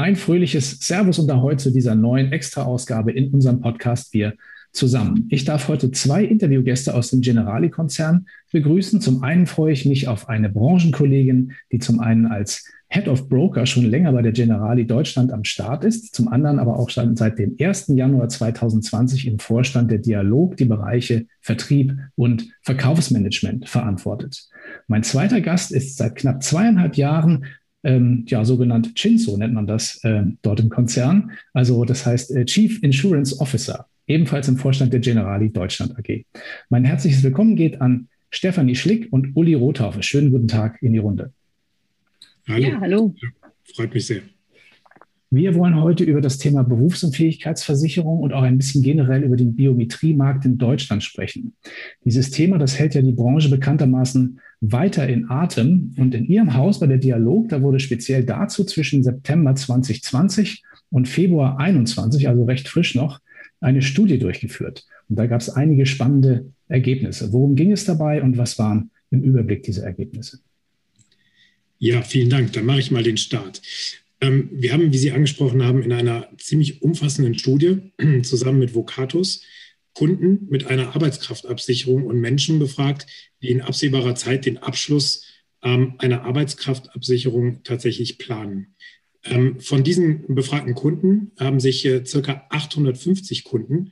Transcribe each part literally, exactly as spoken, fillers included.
ein fröhliches Servus und Ahoi zu dieser neuen Extra-Ausgabe in unserem Podcast Wir zusammen. Ich darf heute zwei Interviewgäste aus dem Generali-Konzern begrüßen. Zum einen freue ich mich auf eine Branchenkollegin, die zum einen als Head of Broker schon länger bei der Generali Deutschland am Start ist, zum anderen aber auch schon seit dem ersten Januar zweitausendzwanzig im Vorstand der Dialog die Bereiche Vertrieb und Verkaufsmanagement verantwortet. Mein zweiter Gast ist seit knapp zweieinhalb Jahren Ähm, ja, sogenannt Chinso nennt man das äh, dort im Konzern. Also das heißt äh, Chief Insurance Officer, ebenfalls im Vorstand der Generali Deutschland A G. Mein herzliches Willkommen geht an Stefanie Schlick und Uli Rothaufe. Schönen guten Tag in die Runde. Hallo. Ja, hallo. Freut mich sehr. Wir wollen heute über das Thema Berufsunfähigkeitsversicherung und auch ein bisschen generell über den Biometriemarkt in Deutschland sprechen. Dieses Thema, das hält ja die Branche bekanntermaßen weiter in Atem. Und in Ihrem Haus bei der Dialog, da wurde speziell dazu zwischen September zwanzig zwanzig und Februar einundzwanzig, also recht frisch noch, eine Studie durchgeführt. Und da gab es einige spannende Ergebnisse. Worum ging es dabei und was waren im Überblick diese Ergebnisse? Ja, vielen Dank. Dann mache ich mal den Start. Wir haben, wie Sie angesprochen haben, in einer ziemlich umfassenden Studie zusammen mit Vokatus Kunden mit einer Arbeitskraftabsicherung und Menschen befragt, die in absehbarer Zeit den Abschluss einer Arbeitskraftabsicherung tatsächlich planen. Von diesen befragten Kunden haben sich circa achthundertfünfzig Kunden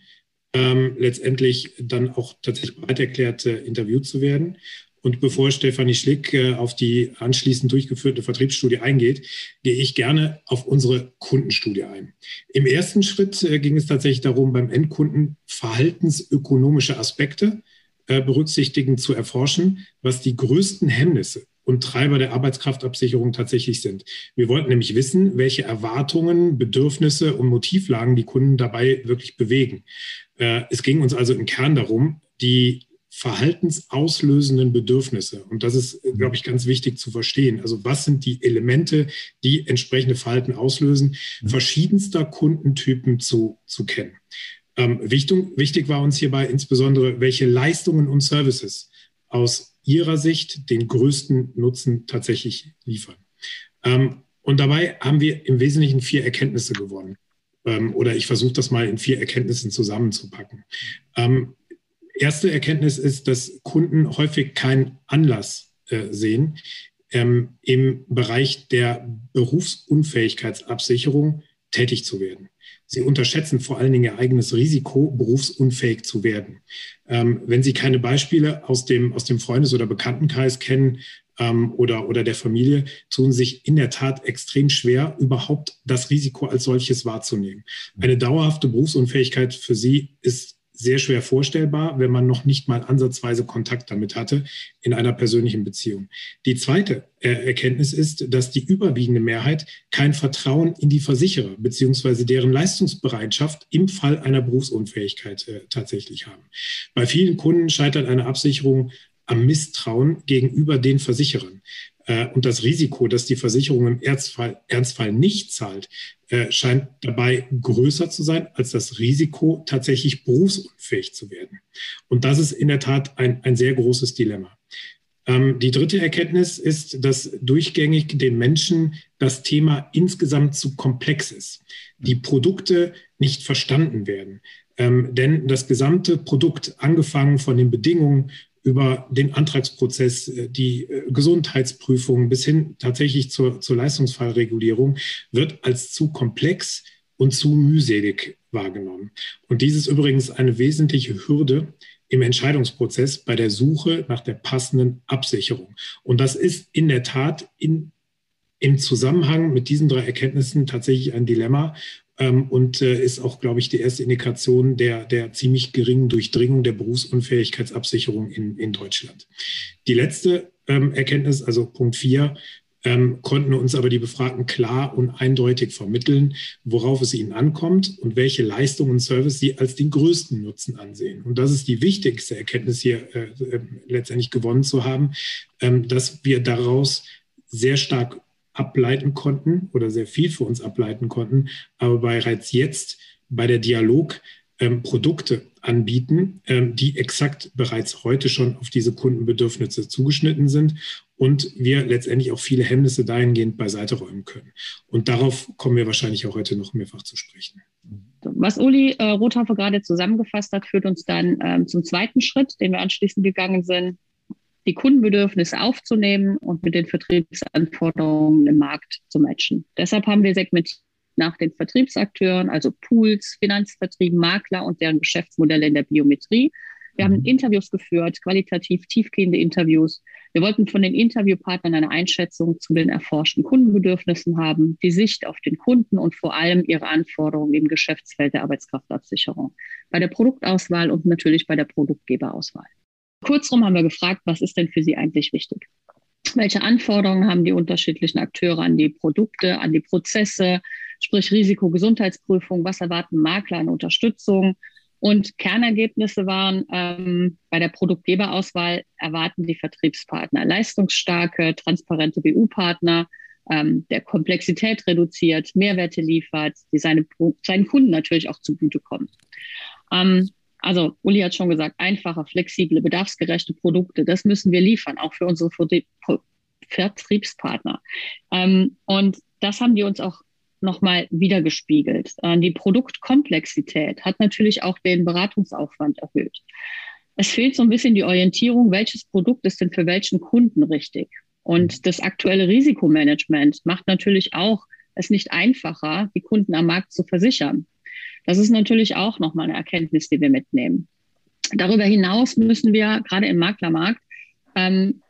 letztendlich dann auch tatsächlich bereit erklärt, interviewt zu werden. Und bevor Stefanie Schlick auf die anschließend durchgeführte Vertriebsstudie eingeht, gehe ich gerne auf unsere Kundenstudie ein. Im ersten Schritt ging es tatsächlich darum, beim Endkunden verhaltensökonomische Aspekte berücksichtigend zu erforschen, was die größten Hemmnisse und Treiber der Arbeitskraftabsicherung tatsächlich sind. Wir wollten nämlich wissen, welche Erwartungen, Bedürfnisse und Motivlagen die Kunden dabei wirklich bewegen. Es ging uns also im Kern darum, die verhaltensauslösenden Bedürfnisse. Und das ist, glaube ich, ganz wichtig zu verstehen. Also was sind die Elemente, die entsprechende Verhalten auslösen, verschiedenster Kundentypen zu, zu kennen. Ähm, wichtig, wichtig war uns hierbei insbesondere, welche Leistungen und Services aus Ihrer Sicht den größten Nutzen tatsächlich liefern. Ähm, und dabei haben wir im Wesentlichen vier Erkenntnisse gewonnen. Ähm, oder ich versuche das mal in vier Erkenntnissen zusammenzupacken. Ähm, Erste Erkenntnis ist, dass Kunden häufig keinen Anlass äh, sehen, ähm, im Bereich der Berufsunfähigkeitsabsicherung tätig zu werden. Sie unterschätzen vor allen Dingen ihr eigenes Risiko, berufsunfähig zu werden. Ähm, wenn Sie keine Beispiele aus dem, aus dem Freundes- oder Bekanntenkreis kennen ähm, oder, oder der Familie, tun sich in der Tat extrem schwer, überhaupt das Risiko als solches wahrzunehmen. Eine dauerhafte Berufsunfähigkeit für Sie ist sehr schwer vorstellbar, wenn man noch nicht mal ansatzweise Kontakt damit hatte in einer persönlichen Beziehung. Die zweite Erkenntnis ist, dass die überwiegende Mehrheit kein Vertrauen in die Versicherer bzw. deren Leistungsbereitschaft im Fall einer Berufsunfähigkeit äh, tatsächlich haben. Bei vielen Kunden scheitert eine Absicherung am Misstrauen gegenüber den Versicherern. Äh, und das Risiko, dass die Versicherung im Ernstfall, Ernstfall nicht zahlt, scheint dabei größer zu sein als das Risiko, tatsächlich berufsunfähig zu werden. Und das ist in der Tat ein, ein sehr großes Dilemma. Ähm, die dritte Erkenntnis ist, dass durchgängig den Menschen das Thema insgesamt zu komplex ist. Die Produkte nicht verstanden werden. Ähm, denn das gesamte Produkt, angefangen von den Bedingungen, über den Antragsprozess, die Gesundheitsprüfung bis hin tatsächlich zur, zur Leistungsfallregulierung, wird als zu komplex und zu mühselig wahrgenommen. Und dies ist übrigens eine wesentliche Hürde im Entscheidungsprozess bei der Suche nach der passenden Absicherung. Und das ist in der Tat in, im Zusammenhang mit diesen drei Erkenntnissen tatsächlich ein Dilemma ähm, und äh, ist auch, glaube ich, die erste Indikation der, der ziemlich geringen Durchdringung der Berufsunfähigkeitsabsicherung in, in Deutschland. Die letzte ähm, Erkenntnis, also Punkt vier, ähm, konnten uns aber die Befragten klar und eindeutig vermitteln, worauf es ihnen ankommt und welche Leistung und Service sie als den größten Nutzen ansehen. Und das ist die wichtigste Erkenntnis hier äh, äh, letztendlich gewonnen zu haben, äh, dass wir daraus sehr stark ableiten konnten oder sehr viel für uns ableiten konnten, aber bereits jetzt bei der Dialog ähm, Produkte anbieten, die exakt bereits heute schon auf diese Kundenbedürfnisse zugeschnitten sind und wir letztendlich auch viele Hemmnisse dahingehend beiseite räumen können. Und darauf kommen wir wahrscheinlich auch heute noch mehrfach zu sprechen. Was Uli äh, Rothaufe gerade zusammengefasst hat, führt uns dann ähm, zum zweiten Schritt, den wir anschließend gegangen sind, die Kundenbedürfnisse aufzunehmen und mit den Vertriebsanforderungen im Markt zu matchen. Deshalb haben wir segmentiert nach den Vertriebsakteuren, also Pools, Finanzvertrieb, Makler und deren Geschäftsmodelle in der Biometrie. Wir haben Interviews geführt, qualitativ tiefgehende Interviews. Wir wollten von den Interviewpartnern eine Einschätzung zu den erforschten Kundenbedürfnissen haben, die Sicht auf den Kunden und vor allem ihre Anforderungen im Geschäftsfeld der Arbeitskraftabsicherung, bei der Produktauswahl und natürlich bei der Produktgeberauswahl. Kurzum haben wir gefragt, was ist denn für Sie eigentlich wichtig? Welche Anforderungen haben die unterschiedlichen Akteure an die Produkte, an die Prozesse, sprich Risiko-Gesundheitsprüfung, was erwarten Makler an Unterstützung? Und Kernergebnisse waren, ähm, bei der Produktgeberauswahl erwarten die Vertriebspartner leistungsstarke, transparente B U-Partner, ähm, der Komplexität reduziert, Mehrwerte liefert, die seine, seinen Kunden natürlich auch zugutekommen. Ähm, also Uli hat schon gesagt, einfache, flexible, bedarfsgerechte Produkte, das müssen wir liefern, auch für unsere Vertriebspartner. Ähm, und das haben die uns auch nochmal wiedergespiegelt. Die Produktkomplexität hat natürlich auch den Beratungsaufwand erhöht. Es fehlt so ein bisschen die Orientierung, welches Produkt ist denn für welchen Kunden richtig? Und das aktuelle Risikomanagement macht natürlich auch es nicht einfacher, die Kunden am Markt zu versichern. Das ist natürlich auch nochmal eine Erkenntnis, die wir mitnehmen. Darüber hinaus müssen wir gerade im Maklermarkt ähm,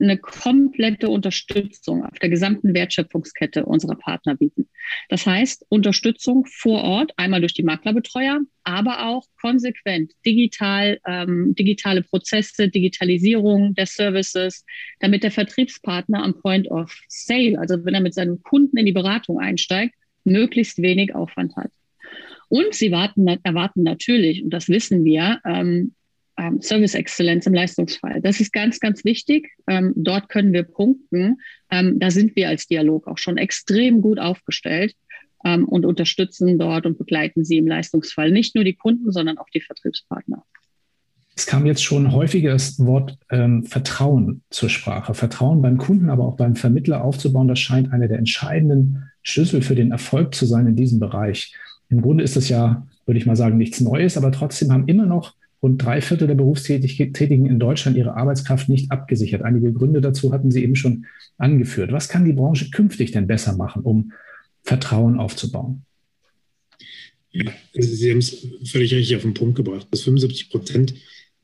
eine komplette Unterstützung auf der gesamten Wertschöpfungskette unserer Partner bieten. Das heißt, Unterstützung vor Ort, einmal durch die Maklerbetreuer, aber auch konsequent digital, ähm, digitale Prozesse, Digitalisierung der Services, damit der Vertriebspartner am Point of Sale, also wenn er mit seinem Kunden in die Beratung einsteigt, möglichst wenig Aufwand hat. Und sie warten, erwarten natürlich, und das wissen wir, ähm, Service-Exzellenz im Leistungsfall. Das ist ganz, ganz wichtig. Ähm, dort können wir punkten. Ähm, da sind wir als Dialog auch schon extrem gut aufgestellt ähm, und unterstützen dort und begleiten sie im Leistungsfall. Nicht nur die Kunden, sondern auch die Vertriebspartner. Es kam jetzt schon häufiger das Wort ähm, Vertrauen zur Sprache. Vertrauen beim Kunden, aber auch beim Vermittler aufzubauen, das scheint einer der entscheidenden Schlüssel für den Erfolg zu sein in diesem Bereich. Im Grunde ist es ja, würde ich mal sagen, nichts Neues, aber trotzdem haben immer noch rund drei Viertel der Berufstätigen in Deutschland ihre Arbeitskraft nicht abgesichert. Einige Gründe dazu hatten Sie eben schon angeführt. Was kann die Branche künftig denn besser machen, um Vertrauen aufzubauen? Ja, Sie haben es völlig richtig auf den Punkt gebracht, dass fünfundsiebzig Prozent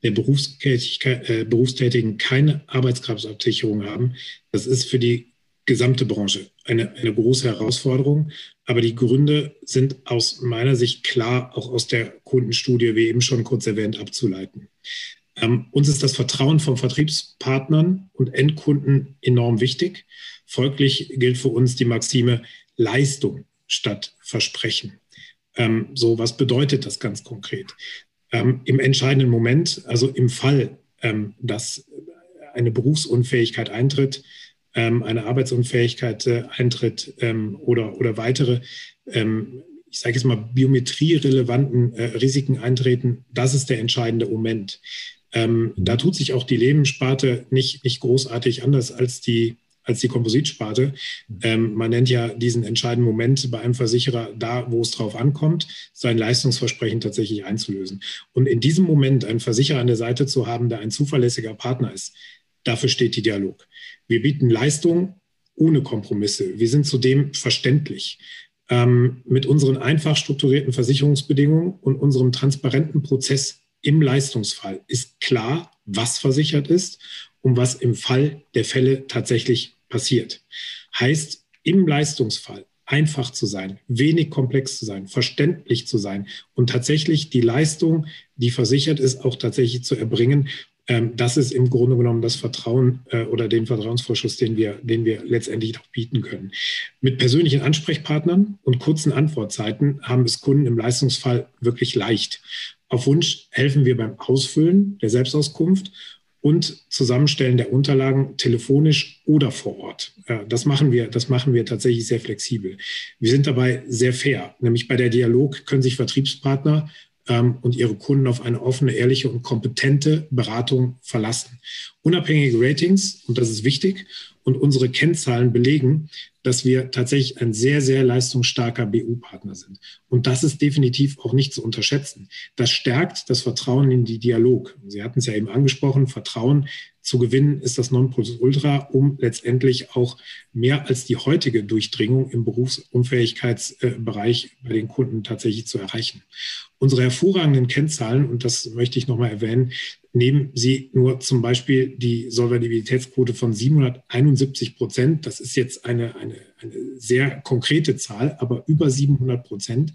der äh, Berufstätigen keine Arbeitskraftabsicherung haben. Das ist für die gesamte Branche eine, eine große Herausforderung. Aber die Gründe sind aus meiner Sicht klar, auch aus der Kundenstudie, wie eben schon kurz erwähnt, abzuleiten. Ähm, uns ist das Vertrauen von Vertriebspartnern und Endkunden enorm wichtig. Folglich gilt für uns die Maxime Leistung statt Versprechen. Ähm, so, was bedeutet das ganz konkret? Ähm, im entscheidenden Moment, also im Fall, ähm, dass eine Berufsunfähigkeit eintritt, eine Arbeitsunfähigkeit äh, eintritt ähm, oder, oder weitere, ähm, ich sage jetzt mal, biometrierelevanten äh, Risiken eintreten, das ist der entscheidende Moment. Ähm, da tut sich auch die Lebenssparte nicht, nicht großartig anders als die, als die Kompositsparte. Ähm, man nennt ja diesen entscheidenden Moment bei einem Versicherer da, wo es drauf ankommt, sein Leistungsversprechen tatsächlich einzulösen. Und in diesem Moment einen Versicherer an der Seite zu haben, der ein zuverlässiger Partner ist, dafür steht die Dialog. Wir bieten Leistung ohne Kompromisse. Wir sind zudem verständlich. Ähm, mit unseren einfach strukturierten Versicherungsbedingungen und unserem transparenten Prozess im Leistungsfall ist klar, was versichert ist und was im Fall der Fälle tatsächlich passiert. Heißt, im Leistungsfall einfach zu sein, wenig komplex zu sein, verständlich zu sein und tatsächlich die Leistung, die versichert ist, auch tatsächlich zu erbringen. Das ist im Grunde genommen das Vertrauen oder den Vertrauensvorschuss, den wir, den wir letztendlich auch bieten können. Mit persönlichen Ansprechpartnern und kurzen Antwortzeiten haben es Kunden im Leistungsfall wirklich leicht. Auf Wunsch helfen wir beim Ausfüllen der Selbstauskunft und Zusammenstellen der Unterlagen telefonisch oder vor Ort. Das machen wir, das machen wir tatsächlich sehr flexibel. Wir sind dabei sehr fair. Nämlich bei der Dialog können sich Vertriebspartner ähm, und ihre Kunden auf eine offene, ehrliche und kompetente Beratung verlassen. Unabhängige Ratings, und das ist wichtig, und unsere Kennzahlen belegen, dass wir tatsächlich ein sehr, sehr leistungsstarker B U-Partner sind. Und das ist definitiv auch nicht zu unterschätzen. Das stärkt das Vertrauen in den Dialog. Sie hatten es ja eben angesprochen, Vertrauen zu gewinnen ist das Nonplusultra, um letztendlich auch mehr als die heutige Durchdringung im Berufsunfähigkeitsbereich bei den Kunden tatsächlich zu erreichen. Unsere hervorragenden Kennzahlen, und das möchte ich nochmal erwähnen, nehmen Sie nur zum Beispiel die Solvabilitätsquote von siebenhunderteinundsiebzig Prozent. Das ist jetzt eine, eine, eine sehr konkrete Zahl, aber über siebenhundert Prozent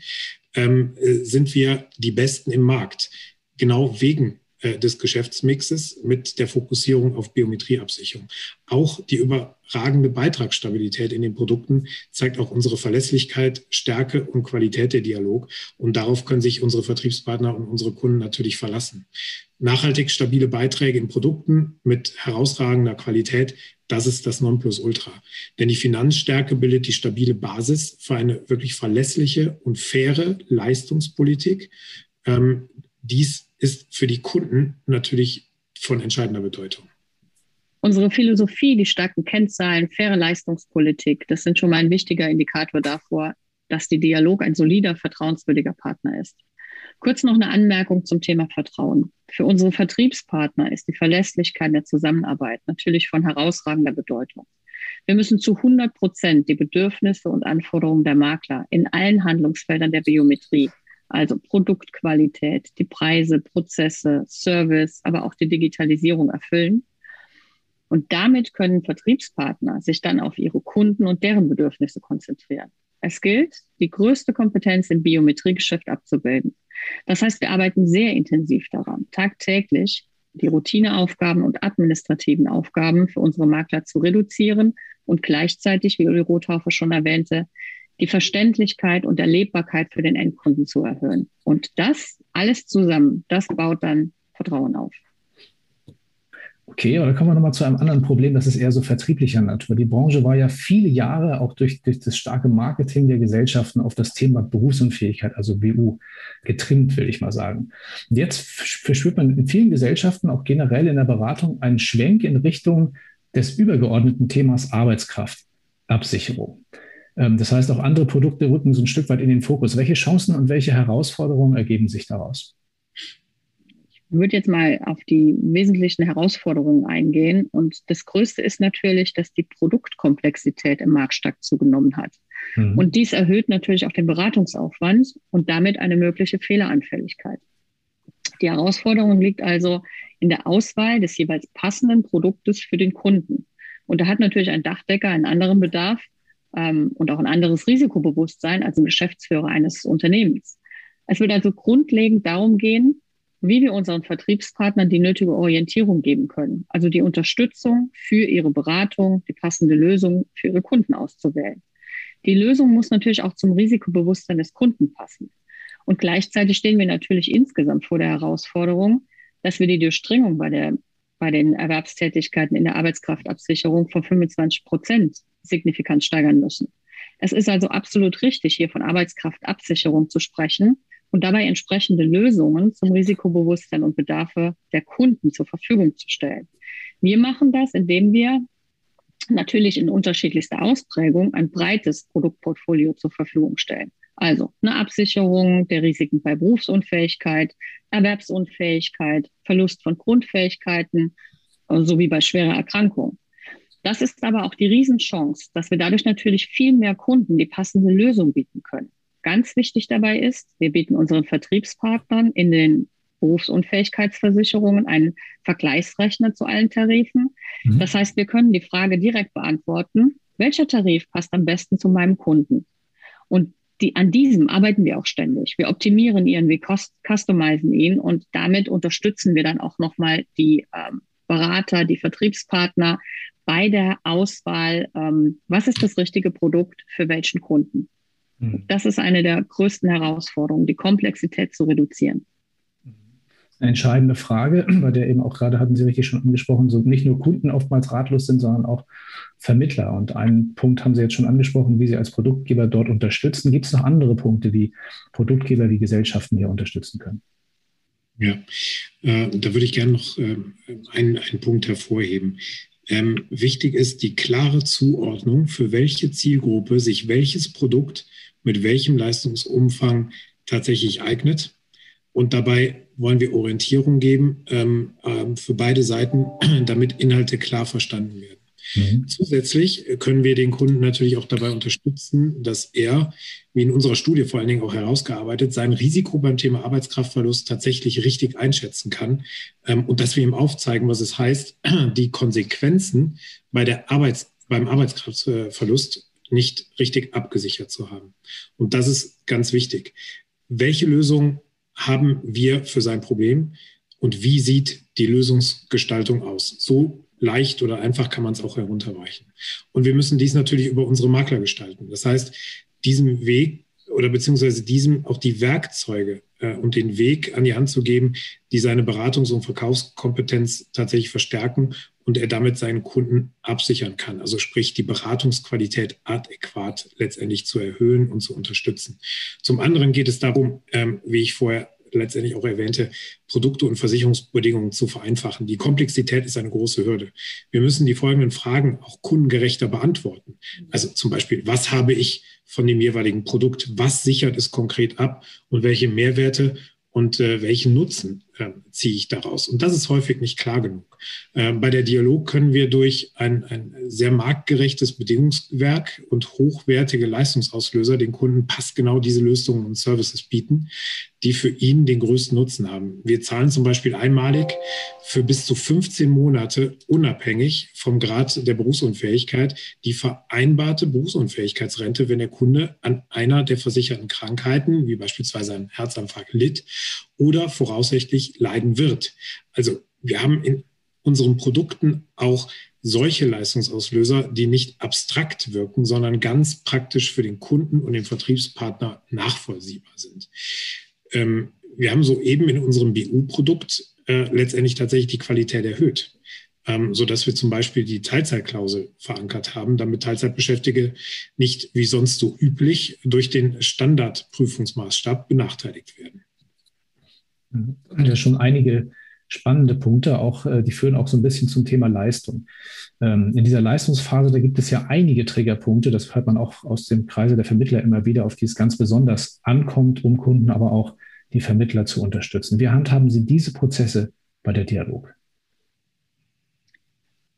ähm, sind wir die Besten im Markt. Genau wegen des Geschäftsmixes mit der Fokussierung auf Biometrieabsicherung. Auch die überragende Beitragsstabilität in den Produkten zeigt auch unsere Verlässlichkeit, Stärke und Qualität der Dialog. Und darauf können sich unsere Vertriebspartner und unsere Kunden natürlich verlassen. Nachhaltig stabile Beiträge in Produkten mit herausragender Qualität, das ist das Nonplusultra. Denn die Finanzstärke bildet die stabile Basis für eine wirklich verlässliche und faire Leistungspolitik. Ähm, dies ist für die Kunden natürlich von entscheidender Bedeutung. Unsere Philosophie, die starken Kennzahlen, faire Leistungspolitik, das sind schon mal ein wichtiger Indikator davor, dass die Dialog ein solider, vertrauenswürdiger Partner ist. Kurz noch eine Anmerkung zum Thema Vertrauen. Für unsere Vertriebspartner ist die Verlässlichkeit der Zusammenarbeit natürlich von herausragender Bedeutung. Wir müssen zu hundert Prozent die Bedürfnisse und Anforderungen der Makler in allen Handlungsfeldern der Biometrie, also Produktqualität, die Preise, Prozesse, Service, aber auch die Digitalisierung erfüllen. Und damit können Vertriebspartner sich dann auf ihre Kunden und deren Bedürfnisse konzentrieren. Es gilt, die größte Kompetenz im Biometriegeschäft abzubilden. Das heißt, wir arbeiten sehr intensiv daran, tagtäglich die Routineaufgaben und administrativen Aufgaben für unsere Makler zu reduzieren und gleichzeitig, wie Uli Rothaufe schon erwähnte, die Verständlichkeit und Erlebbarkeit für den Endkunden zu erhöhen. Und das alles zusammen, das baut dann Vertrauen auf. Okay, aber dann kommen wir nochmal zu einem anderen Problem, das ist eher so vertrieblicher Natur. Die Branche war ja viele Jahre auch durch, durch das starke Marketing der Gesellschaften auf das Thema Berufsunfähigkeit, also B U, getrimmt, will ich mal sagen. Und jetzt verspürt man in vielen Gesellschaften, auch generell in der Beratung, einen Schwenk in Richtung des übergeordneten Themas Arbeitskraftabsicherung. Das heißt, auch andere Produkte rücken so ein Stück weit in den Fokus. Welche Chancen und welche Herausforderungen ergeben sich daraus? Ich würde jetzt mal auf die wesentlichen Herausforderungen eingehen. Und das Größte ist natürlich, dass die Produktkomplexität im Markt stark zugenommen hat. Mhm. Und dies erhöht natürlich auch den Beratungsaufwand und damit eine mögliche Fehleranfälligkeit. Die Herausforderung liegt also in der Auswahl des jeweils passenden Produktes für den Kunden. Und da hat natürlich ein Dachdecker einen anderen Bedarf und auch ein anderes Risikobewusstsein als ein Geschäftsführer eines Unternehmens. Es wird also grundlegend darum gehen, wie wir unseren Vertriebspartnern die nötige Orientierung geben können, also die Unterstützung für ihre Beratung, die passende Lösung für ihre Kunden auszuwählen. Die Lösung muss natürlich auch zum Risikobewusstsein des Kunden passen. Und gleichzeitig stehen wir natürlich insgesamt vor der Herausforderung, dass wir die Durchdringung bei der bei den Erwerbstätigkeiten in der Arbeitskraftabsicherung von fünfundzwanzig Prozent signifikant steigern müssen. Es ist also absolut richtig, hier von Arbeitskraftabsicherung zu sprechen und dabei entsprechende Lösungen zum Risikobewusstsein und Bedarfe der Kunden zur Verfügung zu stellen. Wir machen das, indem wir natürlich in unterschiedlichster Ausprägung ein breites Produktportfolio zur Verfügung stellen. Also eine Absicherung der Risiken bei Berufsunfähigkeit, Erwerbsunfähigkeit, Verlust von Grundfähigkeiten sowie bei schwerer Erkrankung. Das ist aber auch die Riesenchance, dass wir dadurch natürlich viel mehr Kunden die passende Lösung bieten können. Ganz wichtig dabei ist, wir bieten unseren Vertriebspartnern in den Berufsunfähigkeitsversicherungen einen Vergleichsrechner zu allen Tarifen. Mhm. Das heißt, wir können die Frage direkt beantworten, welcher Tarif passt am besten zu meinem Kunden? Und Die, an diesem arbeiten wir auch ständig. Wir optimieren ihn, wir customizen ihn und damit unterstützen wir dann auch nochmal die ähm, Berater, die Vertriebspartner bei der Auswahl, ähm, was ist das richtige Produkt für welchen Kunden. Mhm. Das ist eine der größten Herausforderungen, die Komplexität zu reduzieren. eine entscheidende Frage, bei der eben auch gerade, hatten Sie richtig schon angesprochen, so nicht nur Kunden oftmals ratlos sind, sondern auch Vermittler. Und einen Punkt haben Sie jetzt schon angesprochen, wie Sie als Produktgeber dort unterstützen. Gibt es noch andere Punkte, wie Produktgeber, wie Gesellschaften hier unterstützen können? Ja, äh, da würde ich gerne noch äh, einen, einen Punkt hervorheben. Ähm, wichtig ist die klare Zuordnung, für welche Zielgruppe sich welches Produkt mit welchem Leistungsumfang tatsächlich eignet. Und dabei wollen wir Orientierung geben ähm, äh, für beide Seiten, damit Inhalte klar verstanden werden. Mhm. Zusätzlich können wir den Kunden natürlich auch dabei unterstützen, dass er, wie in unserer Studie vor allen Dingen auch herausgearbeitet, sein Risiko beim Thema Arbeitskraftverlust tatsächlich richtig einschätzen kann ähm, und dass wir ihm aufzeigen, was es heißt, die Konsequenzen bei der Arbeits-, beim Arbeitskraftverlust nicht richtig abgesichert zu haben. Und das ist ganz wichtig. Welche Lösung haben wir für sein Problem und wie sieht die Lösungsgestaltung aus? So leicht oder einfach kann man es auch herunterweichen. Und wir müssen dies natürlich über unsere Makler gestalten. Das heißt, diesem Weg oder beziehungsweise diesem auch die Werkzeuge äh, und den Weg an die Hand zu geben, die seine Beratungs- und Verkaufskompetenz tatsächlich verstärken und er damit seinen Kunden absichern kann. Also sprich, die Beratungsqualität adäquat letztendlich zu erhöhen und zu unterstützen. Zum anderen geht es darum, ähm, wie ich vorher letztendlich auch erwähnte, Produkte und Versicherungsbedingungen zu vereinfachen. Die Komplexität ist eine große Hürde. Wir müssen die folgenden Fragen auch kundengerechter beantworten. Also zum Beispiel, was habe ich von dem jeweiligen Produkt? Was sichert es konkret ab? Und welche Mehrwerte und äh, welchen Nutzen äh, ziehe ich daraus? Und das ist häufig nicht klar genug. Äh, bei der Dialog können wir durch ein, ein sehr marktgerechtes Bedingungswerk und hochwertige Leistungsauslöser den Kunden passgenau diese Lösungen und Services bieten, die für ihn den größten Nutzen haben. Wir zahlen zum Beispiel einmalig für bis zu fünfzehn Monate unabhängig vom Grad der Berufsunfähigkeit die vereinbarte Berufsunfähigkeitsrente, wenn der Kunde an einer der versicherten Krankheiten, wie beispielsweise einem Herzinfarkt, litt oder voraussichtlich leiden wird. Also wir haben in unseren Produkten auch solche Leistungsauslöser, die nicht abstrakt wirken, sondern ganz praktisch für den Kunden und den Vertriebspartner nachvollziehbar sind. Ähm, wir haben soeben in unserem B U-Produkt äh, letztendlich tatsächlich die Qualität erhöht, ähm, sodass wir zum Beispiel die Teilzeitklausel verankert haben, damit Teilzeitbeschäftigte nicht, wie sonst so üblich, durch den Standardprüfungsmaßstab benachteiligt werden. Ja, schon einige spannende Punkte, auch die führen auch so ein bisschen zum Thema Leistung. Ähm, in dieser Leistungsphase, da gibt es ja einige Triggerpunkte, das hört man auch aus dem Kreise der Vermittler immer wieder, auf die es ganz besonders ankommt, um Kunden, aber auch die Vermittler zu unterstützen. Wie handhaben Sie diese Prozesse bei der Dialog?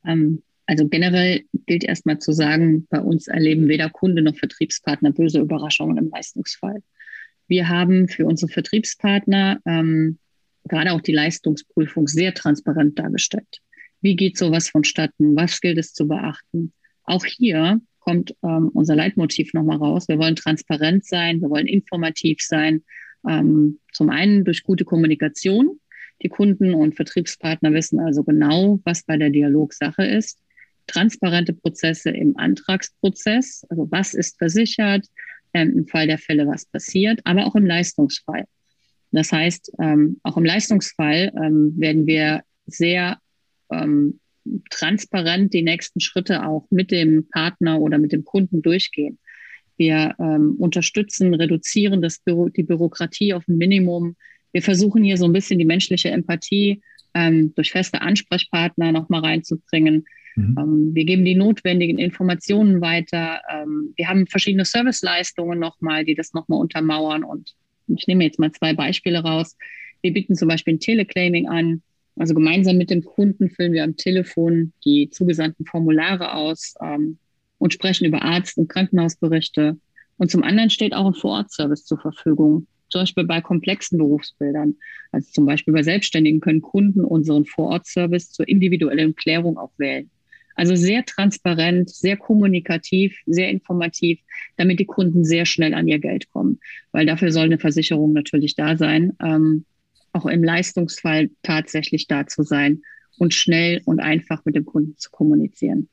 Also generell gilt erstmal zu sagen, bei uns erleben weder Kunde noch Vertriebspartner böse Überraschungen im Leistungsfall. Wir haben für unsere Vertriebspartner ähm, gerade auch die Leistungsprüfung sehr transparent dargestellt. Wie geht sowas vonstatten? Was gilt es zu beachten? Auch hier kommt ähm, unser Leitmotiv nochmal raus. Wir wollen transparent sein, wir wollen informativ sein. Ähm, zum einen durch gute Kommunikation. Die Kunden und Vertriebspartner wissen also genau, was bei der Dialog Sache ist. Transparente Prozesse im Antragsprozess. Also was ist versichert? Ähm, im Fall der Fälle, was passiert? Aber auch im Leistungsfall. Das heißt, ähm, auch im Leistungsfall ähm, werden wir sehr ähm, transparent die nächsten Schritte auch mit dem Partner oder mit dem Kunden durchgehen. Wir ähm, unterstützen, reduzieren das Büro, die Bürokratie auf ein Minimum. Wir versuchen hier so ein bisschen die menschliche Empathie ähm, durch feste Ansprechpartner nochmal reinzubringen. Mhm. Ähm, wir geben die notwendigen Informationen weiter. Ähm, wir haben verschiedene Serviceleistungen nochmal, die das nochmal untermauern. Und ich nehme jetzt mal zwei Beispiele raus. Wir bieten zum Beispiel ein Teleclaiming an. Also gemeinsam mit dem Kunden füllen wir am Telefon die zugesandten Formulare aus ähm, und sprechen über Arzt- und Krankenhausberichte. Und zum anderen steht auch ein Vorortservice zur Verfügung, zum Beispiel bei komplexen Berufsbildern. Also zum Beispiel bei Selbstständigen können Kunden unseren Vorortservice zur individuellen Klärung auch wählen. Also sehr transparent, sehr kommunikativ, sehr informativ, damit die Kunden sehr schnell an ihr Geld kommen. Weil dafür soll eine Versicherung natürlich da sein, ähm, auch im Leistungsfall tatsächlich da zu sein und schnell und einfach mit dem Kunden zu kommunizieren.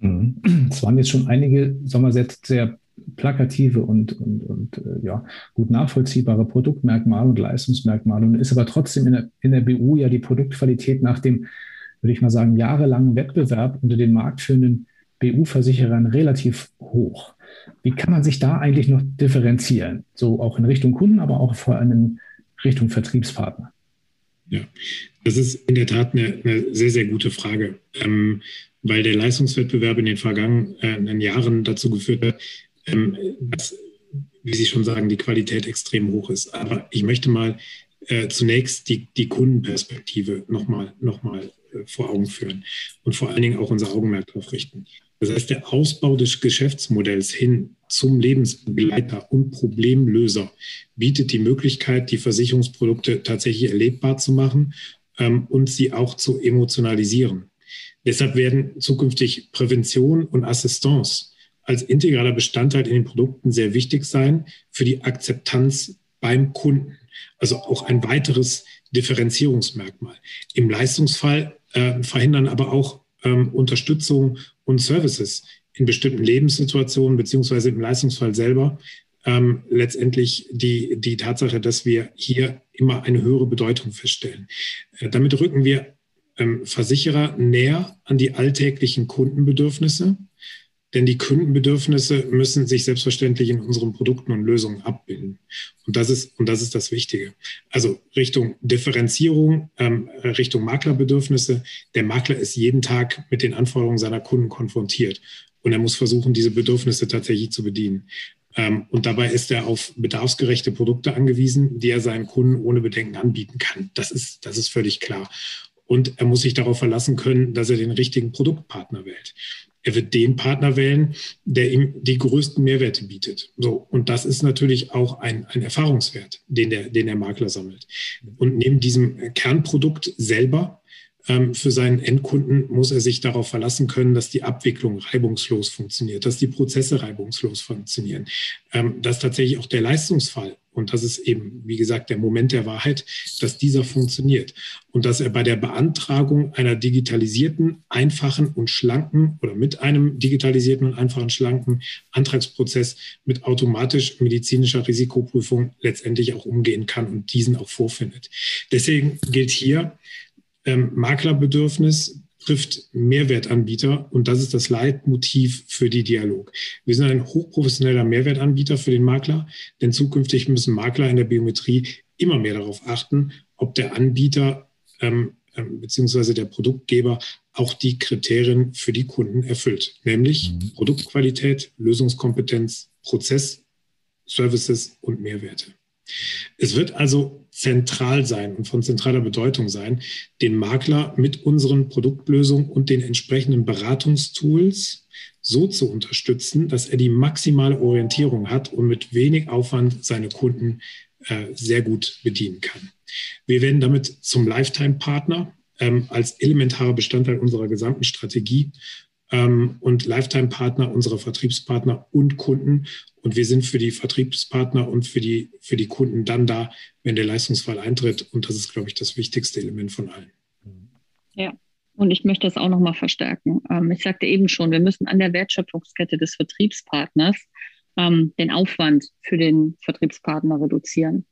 Es waren jetzt schon einige, sagen wir mal, sehr, sehr plakative und, und, und ja, gut nachvollziehbare Produktmerkmale und Leistungsmerkmale und ist aber trotzdem in der, in der B U ja die Produktqualität nach dem, würde ich mal sagen, jahrelangen Wettbewerb unter den marktführenden B U-Versicherern relativ hoch. Wie kann man sich da eigentlich noch differenzieren? So auch in Richtung Kunden, aber auch vor allem in Richtung Vertriebspartner. Ja, das ist in der Tat eine, eine sehr, sehr gute Frage, ähm, weil der Leistungswettbewerb in den vergangenen Jahren dazu geführt hat, ähm, dass, wie Sie schon sagen, die Qualität extrem hoch ist. Aber ich möchte mal äh, zunächst die, die Kundenperspektive nochmal noch mal, äh, vor Augen führen und vor allen Dingen auch unser Augenmerk darauf richten. Das heißt, der Ausbau des Geschäftsmodells hin zum Lebensbegleiter und Problemlöser bietet die Möglichkeit, die Versicherungsprodukte tatsächlich erlebbar zu machen ähm, und sie auch zu emotionalisieren. Deshalb werden zukünftig Prävention und Assistance als integraler Bestandteil in den Produkten sehr wichtig sein für die Akzeptanz beim Kunden. Also auch ein weiteres Differenzierungsmerkmal. Im Leistungsfall äh, verhindern aber auch ähm, Unterstützung und Services in bestimmten Lebenssituationen beziehungsweise im Leistungsfall selber ähm, letztendlich die, die Tatsache, dass wir hier immer eine höhere Bedeutung feststellen. Äh, damit rücken wir ähm, Versicherer näher an die alltäglichen Kundenbedürfnisse, denn die Kundenbedürfnisse müssen sich selbstverständlich in unseren Produkten und Lösungen abbilden. Und das ist, und das ist das Wichtige. Also Richtung Differenzierung, ähm, Richtung Maklerbedürfnisse. Der Makler ist jeden Tag mit den Anforderungen seiner Kunden konfrontiert. Und er muss versuchen, diese Bedürfnisse tatsächlich zu bedienen. Ähm, und dabei ist er auf bedarfsgerechte Produkte angewiesen, die er seinen Kunden ohne Bedenken anbieten kann. Das ist, das ist völlig klar. Und er muss sich darauf verlassen können, dass er den richtigen Produktpartner wählt. Er wird den Partner wählen, der ihm die größten Mehrwerte bietet. So, und das ist natürlich auch ein, ein Erfahrungswert, den der, den der Makler sammelt. Und neben diesem Kernprodukt selber ähm, für seinen Endkunden muss er sich darauf verlassen können, dass die Abwicklung reibungslos funktioniert, dass die Prozesse reibungslos funktionieren, ähm, dass tatsächlich auch der Leistungsfall, und das ist eben, wie gesagt, der Moment der Wahrheit, dass dieser funktioniert und dass er bei der Beantragung einer digitalisierten, einfachen und schlanken oder mit einem digitalisierten und einfachen, schlanken Antragsprozess mit automatisch medizinischer Risikoprüfung letztendlich auch umgehen kann und diesen auch vorfindet. Deswegen gilt hier, ähm, Maklerbedürfnis trifft Mehrwertanbieter und das ist das Leitmotiv für die Dialog. Wir sind ein hochprofessioneller Mehrwertanbieter für den Makler, denn zukünftig müssen Makler in der Biometrie immer mehr darauf achten, ob der Anbieter ähm, ähm, bzw. der Produktgeber auch die Kriterien für die Kunden erfüllt, nämlich mhm. Produktqualität, Lösungskompetenz, Prozess, Services und Mehrwerte. Es wird also zentral sein und von zentraler Bedeutung sein, den Makler mit unseren Produktlösungen und den entsprechenden Beratungstools so zu unterstützen, dass er die maximale Orientierung hat und mit wenig Aufwand seine Kunden äh, sehr gut bedienen kann. Wir werden damit zum Lifetime-Partner ähm, als elementarer Bestandteil unserer gesamten Strategie ähm, und Lifetime-Partner unserer Vertriebspartner und Kunden. Und wir sind für die Vertriebspartner und für die, für die Kunden dann da, wenn der Leistungsfall eintritt. Und das ist, glaube ich, das wichtigste Element von allen. Ja, und ich möchte das auch nochmal verstärken. Ich sagte eben schon, wir müssen an der Wertschöpfungskette des Vertriebspartners den Aufwand für den Vertriebspartner reduzieren.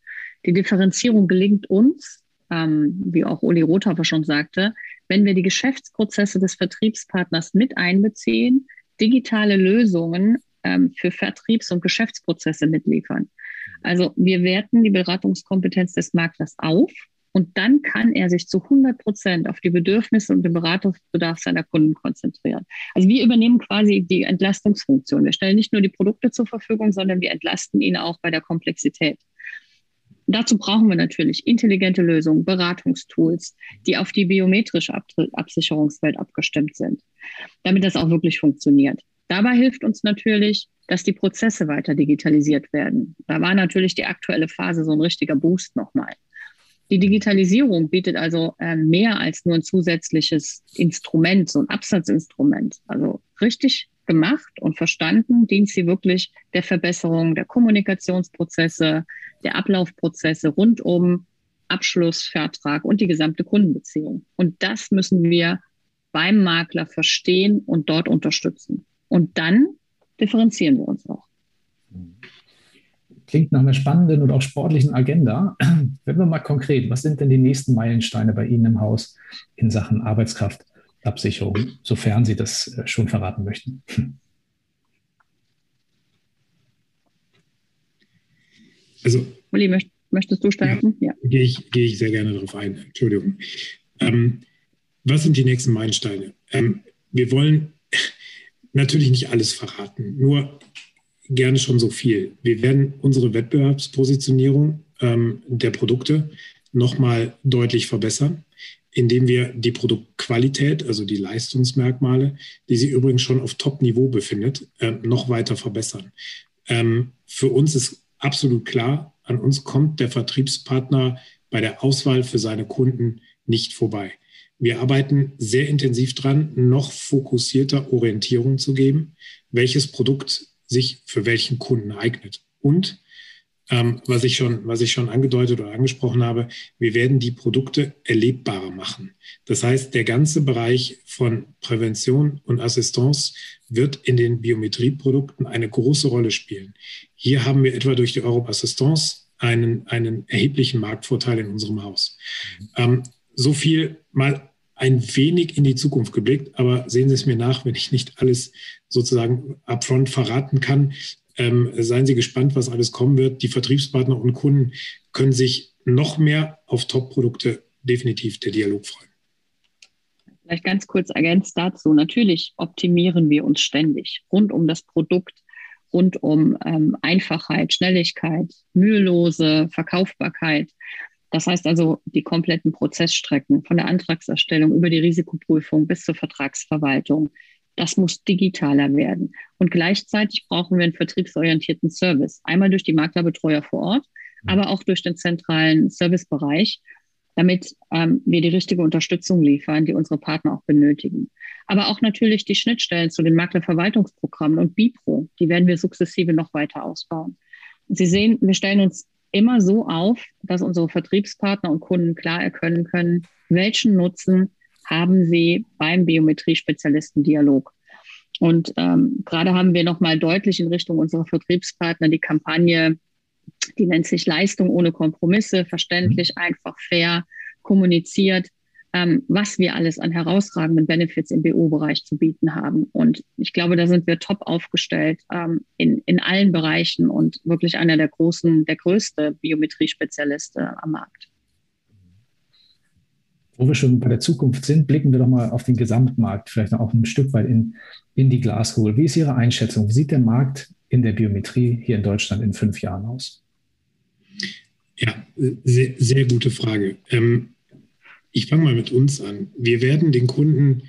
Die Differenzierung gelingt uns, wie auch Uli Rothaufe schon sagte, wenn wir die Geschäftsprozesse des Vertriebspartners mit einbeziehen, digitale Lösungen für Vertriebs- und Geschäftsprozesse mitliefern. Also wir werten die Beratungskompetenz des Maklers auf und dann kann er sich zu hundert Prozent auf die Bedürfnisse und den Beratungsbedarf seiner Kunden konzentrieren. Also wir übernehmen quasi die Entlastungsfunktion. Wir stellen nicht nur die Produkte zur Verfügung, sondern wir entlasten ihn auch bei der Komplexität. Dazu brauchen wir natürlich intelligente Lösungen, Beratungstools, die auf die biometrische Absicherungswelt abgestimmt sind, damit das auch wirklich funktioniert. Dabei hilft uns natürlich, dass die Prozesse weiter digitalisiert werden. Da war natürlich die aktuelle Phase so ein richtiger Boost nochmal. Die Digitalisierung bietet also mehr als nur ein zusätzliches Instrument, so ein Absatzinstrument. Also richtig gemacht und verstanden dient sie wirklich der Verbesserung der Kommunikationsprozesse, der Ablaufprozesse rund um Abschluss, Vertrag und die gesamte Kundenbeziehung. Und das müssen wir beim Makler verstehen und dort unterstützen. Und dann differenzieren wir uns auch. Klingt nach einer spannenden und auch sportlichen Agenda. Wenn wir mal konkret, was sind denn die nächsten Meilensteine bei Ihnen im Haus in Sachen Arbeitskraftabsicherung, sofern Sie das schon verraten möchten? Also, Uli, möcht, möchtest du starten? Ja, ja. Gehe ich, gehe ich sehr gerne darauf ein. Entschuldigung. Ähm, was sind die nächsten Meilensteine? Ähm, wir wollen natürlich nicht alles verraten, nur gerne schon so viel. Wir werden unsere Wettbewerbspositionierung ähm, der Produkte nochmal deutlich verbessern, indem wir die Produktqualität, also die Leistungsmerkmale, die sich übrigens schon auf Top-Niveau befindet, äh, noch weiter verbessern. Ähm, für uns ist absolut klar, an uns kommt der Vertriebspartner bei der Auswahl für seine Kunden nicht vorbei. Wir arbeiten sehr intensiv dran, noch fokussierter Orientierung zu geben, welches Produkt sich für welchen Kunden eignet. Und ähm, was ich schon, was ich schon angedeutet oder angesprochen habe, wir werden die Produkte erlebbarer machen. Das heißt, der ganze Bereich von Prävention und Assistance wird in den Biometrieprodukten eine große Rolle spielen. Hier haben wir etwa durch die Europ Assistance einen, einen erheblichen Marktvorteil in unserem Haus. Ähm, so viel mal ein wenig in die Zukunft geblickt, aber sehen Sie es mir nach, wenn ich nicht alles sozusagen upfront verraten kann. Ähm, seien Sie gespannt, was alles kommen wird. Die Vertriebspartner und Kunden können sich noch mehr auf Top-Produkte definitiv der Dialog freuen. Vielleicht ganz kurz ergänzt dazu. Natürlich optimieren wir uns ständig rund um das Produkt, rund um ähm, Einfachheit, Schnelligkeit, mühelose Verkaufbarkeit. Das heißt also, die kompletten Prozessstrecken von der Antragserstellung über die Risikoprüfung bis zur Vertragsverwaltung, das muss digitaler werden. Und gleichzeitig brauchen wir einen vertriebsorientierten Service. Einmal durch die Maklerbetreuer vor Ort, aber auch durch den zentralen Servicebereich, damit ähm, wir die richtige Unterstützung liefern, die unsere Partner auch benötigen. Aber auch natürlich die Schnittstellen zu den Maklerverwaltungsprogrammen und BIPRO, die werden wir sukzessive noch weiter ausbauen. Sie sehen, wir stellen uns immer so auf, dass unsere Vertriebspartner und Kunden klar erkennen können, welchen Nutzen haben sie beim Biometrie-Spezialisten-Dialog. Und ähm, gerade haben wir nochmal deutlich in Richtung unserer Vertriebspartner die Kampagne, die nennt sich Leistung ohne Kompromisse, verständlich, einfach, fair, kommuniziert, ähm, was wir alles an herausragenden Benefits im B O-Bereich zu bieten haben. Und ich glaube, da sind wir top aufgestellt ähm, in, in allen Bereichen und wirklich einer der großen, der größte Biometrie-Spezialist äh, am Markt. Wo wir schon bei der Zukunft sind, blicken wir doch mal auf den Gesamtmarkt, vielleicht auch ein Stück weit in, in die Glaskugel. Wie ist Ihre Einschätzung? Wie sieht der Markt in der Biometrie hier in Deutschland in fünf Jahren aus? Ja, sehr, sehr gute Frage. Ähm, ich fange mal mit uns an. Wir werden den Kunden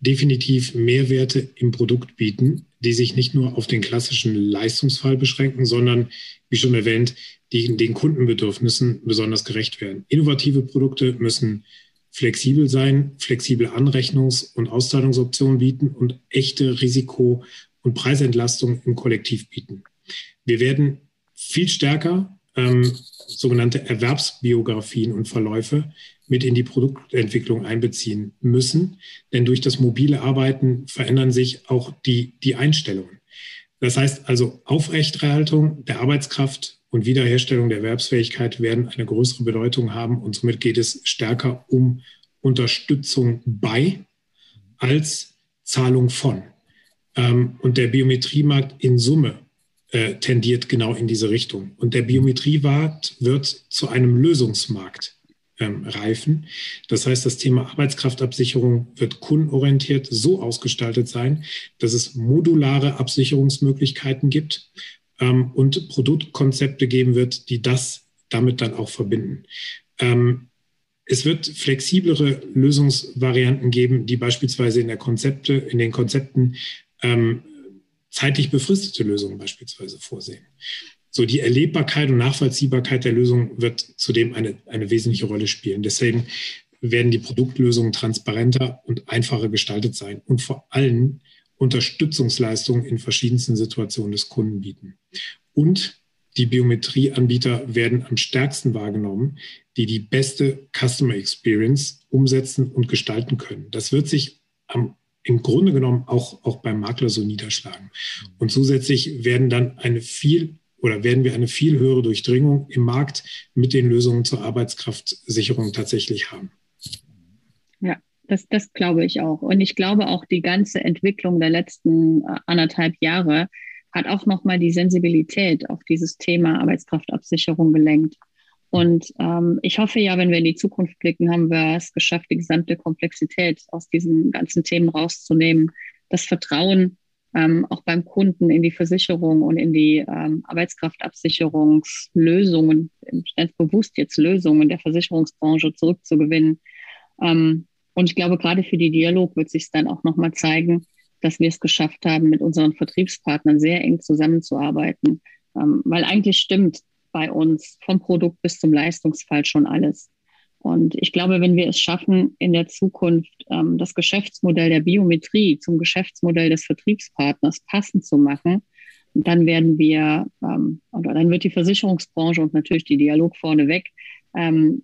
definitiv Mehrwerte im Produkt bieten, die sich nicht nur auf den klassischen Leistungsfall beschränken, sondern, wie schon erwähnt, die den Kundenbedürfnissen besonders gerecht werden. Innovative Produkte müssen flexibel sein, flexible Anrechnungs- und Auszahlungsoptionen bieten und echte Risiko- und Preisentlastung im Kollektiv bieten. Wir werden viel stärker ähm, sogenannte Erwerbsbiografien und Verläufe mit in die Produktentwicklung einbeziehen müssen, denn durch das mobile Arbeiten verändern sich auch die, die Einstellungen. Das heißt also, Aufrechterhaltung der Arbeitskraft und Wiederherstellung der Erwerbsfähigkeit werden eine größere Bedeutung haben und somit geht es stärker um Unterstützung bei als Zahlung von. Und der Biometriemarkt in Summe tendiert genau in diese Richtung. Und der Biometriemarkt wird zu einem Lösungsmarkt reifen. Das heißt, das Thema Arbeitskraftabsicherung wird kundenorientiert so ausgestaltet sein, dass es modulare Absicherungsmöglichkeiten gibt, Ähm, und Produktkonzepte geben wird, die das damit dann auch verbinden. Ähm, es wird flexiblere Lösungsvarianten geben, die beispielsweise in der Konzepte, in den Konzepten ähm, zeitlich befristete Lösungen beispielsweise vorsehen. So die Erlebbarkeit und Nachvollziehbarkeit der Lösung wird zudem eine, eine wesentliche Rolle spielen. Deswegen werden die Produktlösungen transparenter und einfacher gestaltet sein und vor allem Unterstützungsleistungen in verschiedensten Situationen des Kunden bieten. Und die Biometrieanbieter werden am stärksten wahrgenommen, die die beste Customer Experience umsetzen und gestalten können. Das wird sich am im Grunde genommen auch, auch beim Makler so niederschlagen. Und zusätzlich werden dann eine viel oder werden wir eine viel höhere Durchdringung im Markt mit den Lösungen zur Arbeitskraftsicherung tatsächlich haben. Ja, das, das glaube ich auch. Und ich glaube auch, die ganze Entwicklung der letzten anderthalb Jahre hat auch nochmal die Sensibilität auf dieses Thema Arbeitskraftabsicherung gelenkt. Und ähm, ich hoffe ja, wenn wir in die Zukunft blicken, haben wir es geschafft, die gesamte Komplexität aus diesen ganzen Themen rauszunehmen. Das Vertrauen ähm, auch beim Kunden in die Versicherung und in die ähm, Arbeitskraftabsicherungslösungen, ich nenne es bewusst jetzt Lösungen der Versicherungsbranche zurückzugewinnen. Ähm, und ich glaube, gerade für die Dialog wird sich dann auch nochmal zeigen, dass wir es geschafft haben, mit unseren Vertriebspartnern sehr eng zusammenzuarbeiten. Ähm, weil eigentlich stimmt bei uns vom Produkt bis zum Leistungsfall schon alles. Und ich glaube, wenn wir es schaffen, in der Zukunft ähm, das Geschäftsmodell der Biometrie zum Geschäftsmodell des Vertriebspartners passend zu machen, dann werden wir, ähm, oder dann wird die Versicherungsbranche und natürlich die Dialog vorneweg ähm,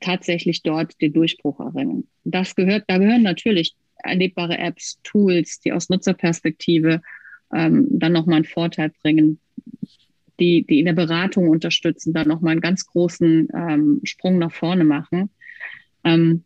tatsächlich dort den Durchbruch erringen. Das gehört, da gehören natürlich erlebbare Apps, Tools, die aus Nutzerperspektive ähm, dann nochmal einen Vorteil bringen, die, die in der Beratung unterstützen, dann nochmal einen ganz großen ähm, Sprung nach vorne machen. Ähm,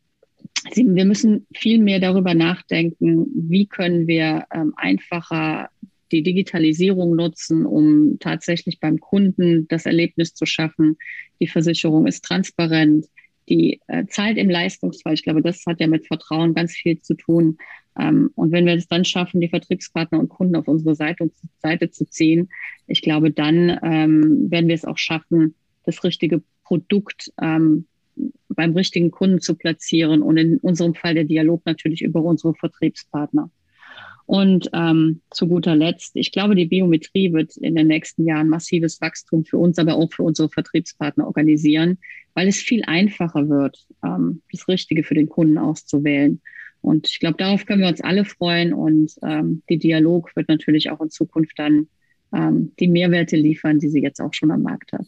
wir müssen viel mehr darüber nachdenken, wie können wir ähm, einfacher die Digitalisierung nutzen, um tatsächlich beim Kunden das Erlebnis zu schaffen. Die Versicherung ist transparent. Die äh, Zeit im Leistungsfall, ich glaube, das hat ja mit Vertrauen ganz viel zu tun. Ähm, und wenn wir es dann schaffen, die Vertriebspartner und Kunden auf unsere Seite, Seite zu ziehen, ich glaube, dann ähm, werden wir es auch schaffen, das richtige Produkt ähm, beim richtigen Kunden zu platzieren und in unserem Fall der Dialog natürlich über unsere Vertriebspartner. Und ähm, zu guter Letzt, ich glaube, die Biometrie wird in den nächsten Jahren massives Wachstum für uns, aber auch für unsere Vertriebspartner organisieren, weil es viel einfacher wird, ähm, das Richtige für den Kunden auszuwählen. Und ich glaube, darauf können wir uns alle freuen. Und ähm, die Dialog wird natürlich auch in Zukunft dann ähm, die Mehrwerte liefern, die sie jetzt auch schon am Markt hat.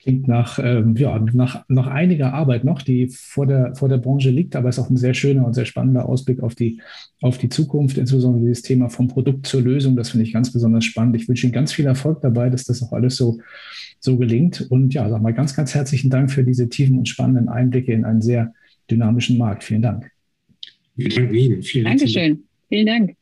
Klingt nach, ähm, ja, nach, nach einiger Arbeit noch, die vor der, vor der Branche liegt, aber ist auch ein sehr schöner und sehr spannender Ausblick auf die, auf die Zukunft, insbesondere dieses Thema vom Produkt zur Lösung. Das finde ich ganz besonders spannend. Ich wünsche Ihnen ganz viel Erfolg dabei, dass das auch alles so, so gelingt. Und ja, sag mal ganz, ganz herzlichen Dank für diese tiefen und spannenden Einblicke in einen sehr dynamischen Markt. Vielen Dank. Vielen Dank Ihnen. Vielen Dank. Dankeschön. Vielen Dank.